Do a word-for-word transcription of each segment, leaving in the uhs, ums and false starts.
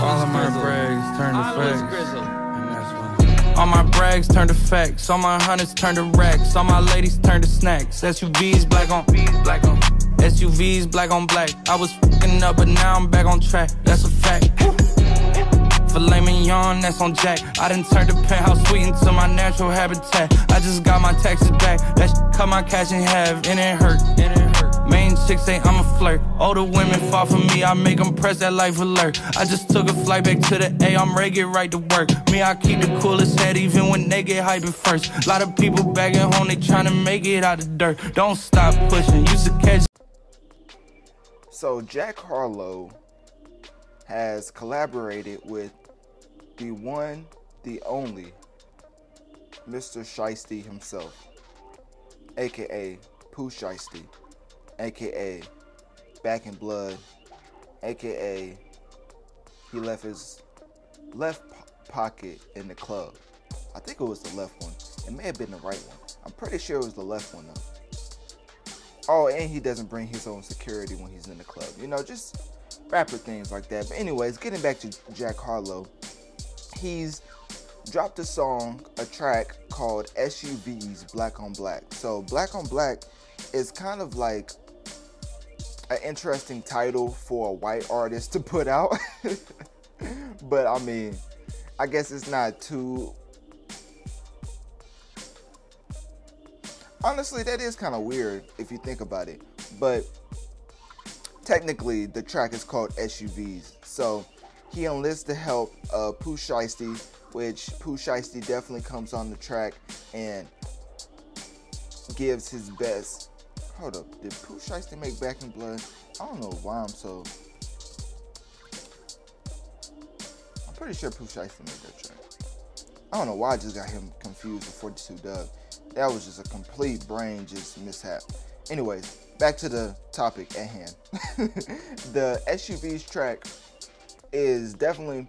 All of my brags turn to facts. All my brags turn to facts, all my hundreds turn to racks, all my ladies turn to snacks. S U Vs black on, black on, S U Vs black on black. I was fucking up, but now I'm back on track. That's a fact. Filet mignon, that's on Jack. I done turned the penthouse suite into my natural habitat. I just got my taxes back. That shit cut my cash in half, and it hurt. And it hurt. Main chicks say I'm a flirt. Older women fall for me, I make them press that life alert. I just took a flight back to the A, I'm ready to get right to work. Me, I keep the coolest head even when they get hyped at first. A lot of people back at home, they tryna make it out of dirt. Don't stop pushing, use the catch. So Jack Harlow has collaborated with the one, the only, Mister Shiesty himself, aka Pooh Shiesty, aka Back in Blood, aka he left his left po pocket in the club. I think it was the left one. It may have been the right one. I'm pretty sure it was the left one though. Oh, and he doesn't bring his own security when he's in the club. You know, just rapper things like that. But anyways, getting back to Jack Harlow, he's dropped a song, a track called S U Vs Black on Black. So Black on Black is kind of like an interesting title for a white artist to put out. But I mean, I guess it's not too... Honestly, that is kind of weird if you think about it. But technically, the track is called S U Vs. So he enlists the help of Pooh Shiesty, which Pooh Shiesty definitely comes on the track and gives his best. Hold up, did Pooh Shiesty make Back in Blood? I don't know why I'm so... I'm pretty sure Pooh Shiesty made that track. I don't know why I just got him confused with forty-two Dub. That was just a complete brain just mishap. Anyways, back to the topic at hand. The S U Vs track is definitely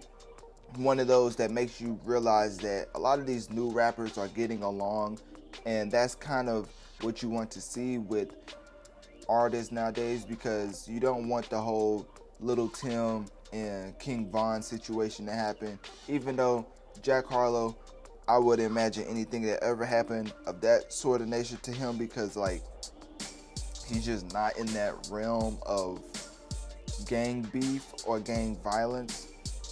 one of those that makes you realize that a lot of these new rappers are getting along, and that's kind of what you want to see with artists nowadays, because you don't want the whole Little Tim and King Von situation to happen. Even though Jack Harlow, I would imagine anything that ever happened of that sort of nature to him, because like he's just not in that realm of gang beef or gang violence,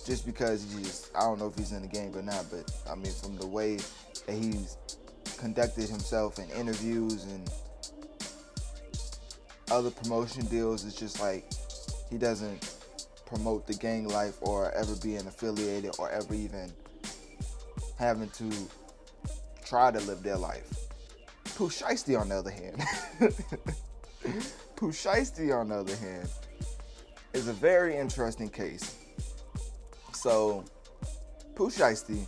just because he just, I don't know if he's in the gang or not, but I mean, from the way that he's conducted himself in interviews and other promotion deals, it's just like he doesn't promote the gang life or ever being affiliated or ever even having to try to live their life. Pooh Shiesty on the other hand, Pooh Shiesty on the other hand is a very interesting case. So Pooh Shiesty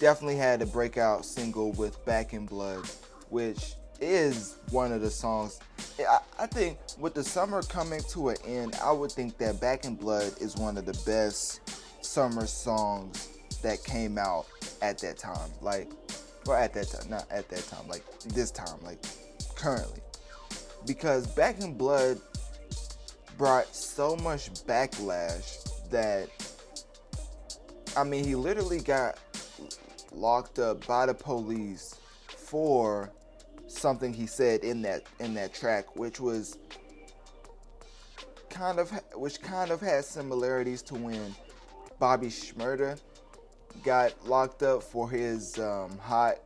definitely had a breakout single with Back in Blood, which is one of the songs. I, I think with the summer coming to an end, I would think that Back in Blood is one of the best summer songs that came out at that time. Like, or at that time, not at that time, like this time, like currently. Because Back in Blood brought so much backlash that, I mean, he literally got locked up by the police for something he said in that in that track, which was kind of which kind of has similarities to when Bobby Shmurda got locked up for his um, hot.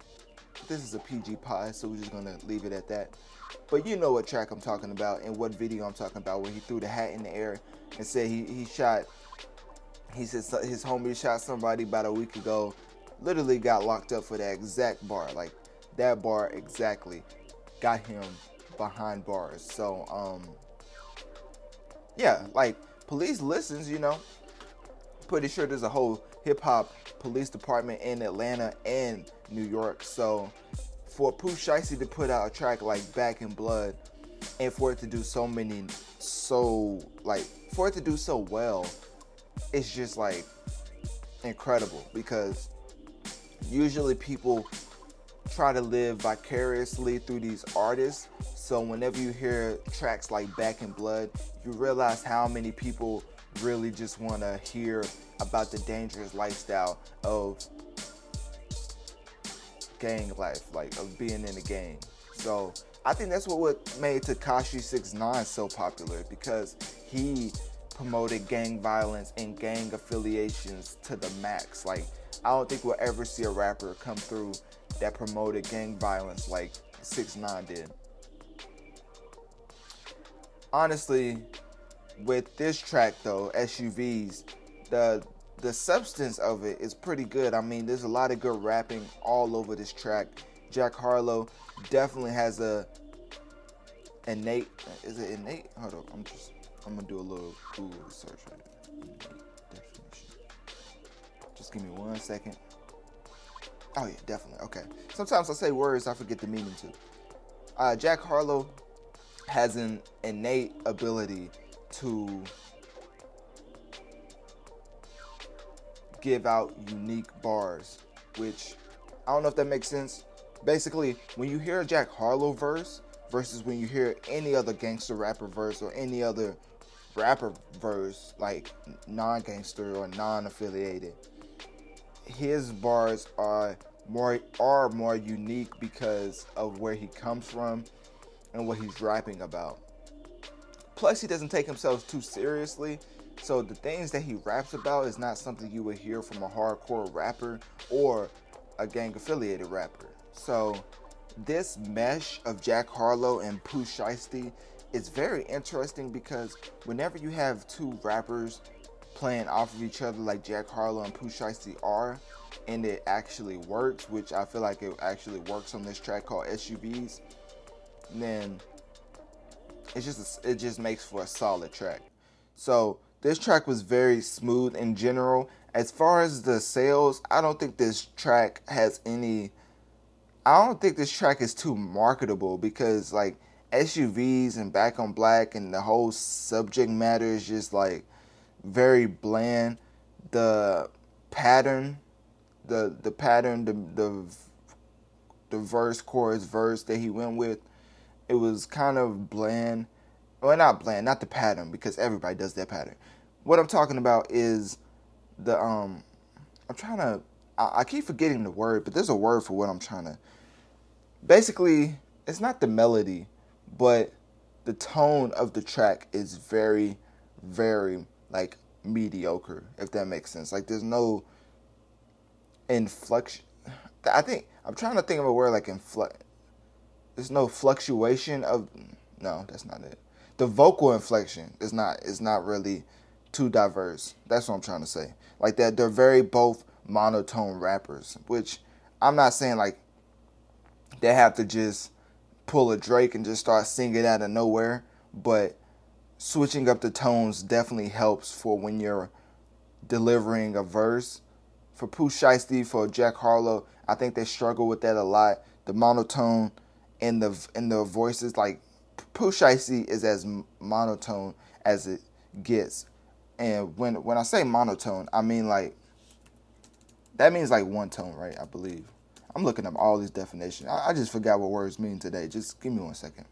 This is a P G pod, so we're just gonna leave it at that. But you know what track I'm talking about and what video I'm talking about, where he threw the hat in the air and said he he shot. He said his homie shot somebody about a week ago. Literally got locked up for that exact bar. Like, that bar exactly got him behind bars. So, um, yeah, like, police listens, you know. Pretty sure there's a whole hip-hop police department in Atlanta and New York. So, for Pooh Shiesty to put out a track like Back in Blood, and for it to do so many, so, like, for it to do so well, it's just, like, incredible. Because usually people try to live vicariously through these artists, so whenever you hear tracks like Back in Blood, you realize how many people really just want to hear about the dangerous lifestyle of gang life, like of being in a gang. So I think that's what what made Tekashi six nine so popular, because he promoted gang violence and gang affiliations to the max. Like, I don't think we'll ever see a rapper come through that promoted gang violence like six nine did. Honestly, with this track though, S U Vs, the the substance of it is pretty good. I mean, there's a lot of good rapping all over this track. Jack Harlow definitely has a innate, is it innate? Hold on, I'm just, I'm gonna do a little Google research right now. Innate definition. Just give me one second. Oh yeah, definitely, okay. Sometimes I say words I forget the meaning to. Uh, Jack Harlow has an innate ability to give out unique bars, which I don't know if that makes sense. Basically, when you hear a Jack Harlow verse versus when you hear any other gangster rapper verse or any other rapper verse, like non-gangster or non-affiliated, his bars are more are more unique because of where he comes from and what he's rapping about. Plus, he doesn't take himself too seriously. So the things that he raps about is not something you would hear from a hardcore rapper or a gang-affiliated rapper. So this mesh of Jack Harlow and Pooh Shiesty is very interesting, because whenever you have two rappers playing off of each other like Jack Harlow and Pooh Shiesty are, and it actually works, which I feel like it actually works on this track called S U Vs, then it's just a, it just makes for a solid track. So this track was very smooth in general. As far as the sales, I don't think this track has any, I don't think this track is too marketable, because like S U Vs and Back on Black and the whole subject matter is just like very bland. The pattern, the the pattern, the the, the verse, chorus, verse that he went with, it was kind of bland. Well, not bland, not the pattern, because everybody does that pattern. What I'm talking about is the, um, I'm trying to, I, I keep forgetting the word, but there's a word for what I'm trying to, basically, it's not the melody, but the tone of the track is very, very, like, mediocre, if that makes sense. Like, there's no inflection, I think, I'm trying to think of a word like inflection, there's no fluctuation of, no, that's not it. The vocal inflection is not is not really too diverse. That's what I'm trying to say. Like that, they're very both monotone rappers, which I'm not saying like they have to just pull a Drake and just start singing out of nowhere, but switching up the tones definitely helps for when you're delivering a verse. For Pooh Shiesty, for Jack Harlow, I think they struggle with that a lot. The monotone and the and the voices, like Pooh Shiesty is as monotone as it gets. And when when I say monotone, I mean like, that means like one tone, right? I believe. I'm looking up all these definitions. I, I just forgot what words mean today. Just give me one second.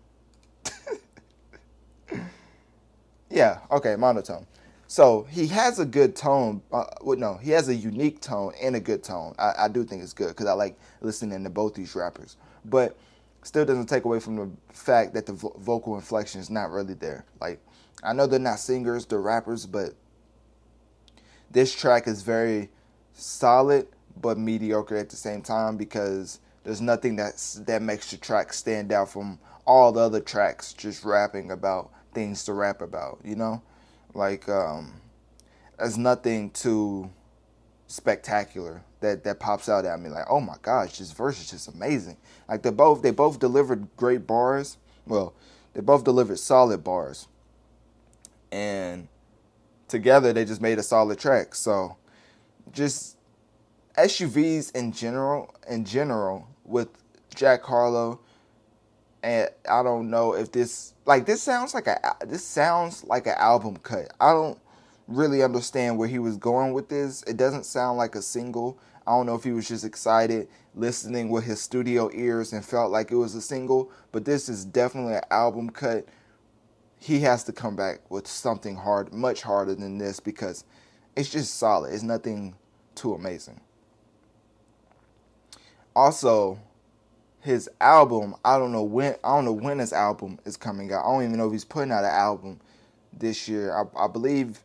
Yeah, okay, monotone. So he has a good tone. Uh, well, no, he has a unique tone and a good tone. I, I do think it's good, because I like listening to both these rappers. But still doesn't take away from the fact that the vo vocal inflection is not really there. Like, I know they're not singers, they're rappers, but this track is very solid but mediocre at the same time, because there's nothing that's, that makes the track stand out from all the other tracks just rapping about things to rap about, you know? Like, um, there's nothing too spectacular that that pops out at me like, oh my gosh, this verse is just amazing. Like, they both they both delivered great bars. Well, they both delivered solid bars, and together they just made a solid track. So just S U Vs in general in general with Jack Harlow, and I don't know if this like this sounds like a this sounds like an album cut. I don't really understand where he was going with this. It doesn't sound like a single. I don't know if he was just excited listening with his studio ears and felt like it was a single, but this is definitely an album cut. he has to come back with something hard, much harder than this, because it's just solid. It's nothing too amazing. Also, his album, I don't know when I don't know when his album is coming out. I don't even know if he's putting out an album this year. I, I believe,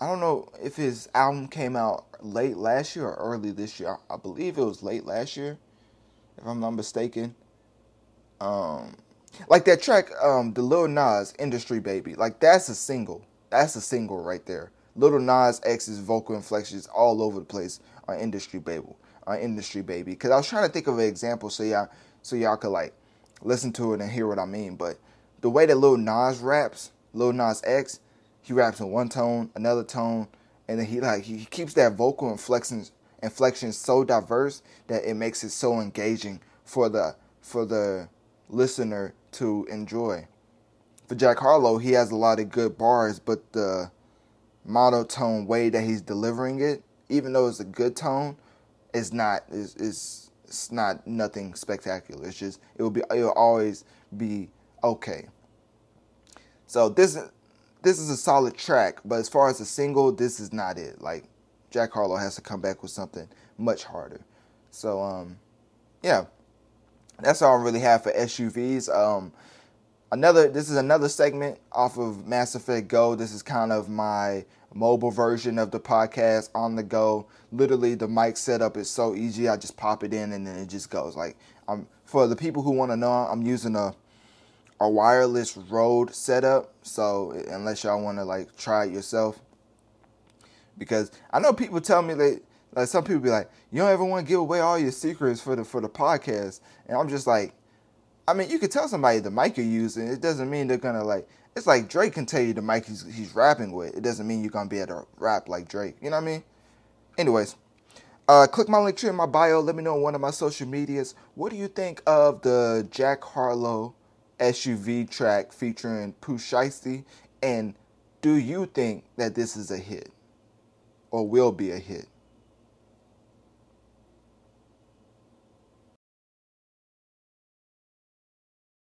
I don't know if his album came out late last year or early this year. I, I believe it was late last year, if I'm not mistaken. Um, like that track, um, the Lil Nas Industry Baby, like that's a single. That's a single right there. Lil Nas X's vocal inflections all over the place on Industry Baby. Uh, Industry Baby, because I was trying to think of an example so y'all so y'all could like listen to it and hear what I mean. But the way that Lil Nas raps, Lil Nas X, he raps in one tone, another tone, and then he like he keeps that vocal inflection inflection so diverse that it makes it so engaging for the for the listener to enjoy. For Jack Harlow, he has a lot of good bars, but the monotone way that he's delivering it, even though it's a good tone, It's not it's, it's it's not nothing spectacular. It's just it will be it will always be okay. So this this is a solid track, but as far as a single, this is not it. Like Jack Harlow has to come back with something much harder. So um, yeah, that's all I really have for S U Vs. Um, another this is another segment off of Mass Effect Go. This is kind of my mobile version of the podcast on the go. Literally, the mic setup is so easy. I just pop it in and then it just goes. Like, I'm for the people who want to know, I'm using a a wireless Rode setup. So unless y'all want to like try it yourself, because I know people tell me that like some people be like, you don't ever want to give away all your secrets for the for the podcast, and I'm just like, I mean, you could tell somebody the mic you're using. It doesn't mean they're gonna like. It's like Drake can tell you the mic he's, he's rapping with. It doesn't mean you're going to be able to rap like Drake. You know what I mean? Anyways, uh, click my link tree in my bio. Let me know on one of my social medias. What do you think of the Jack Harlow S U V track featuring Pooh Shiesty? And do you think that this is a hit or will be a hit?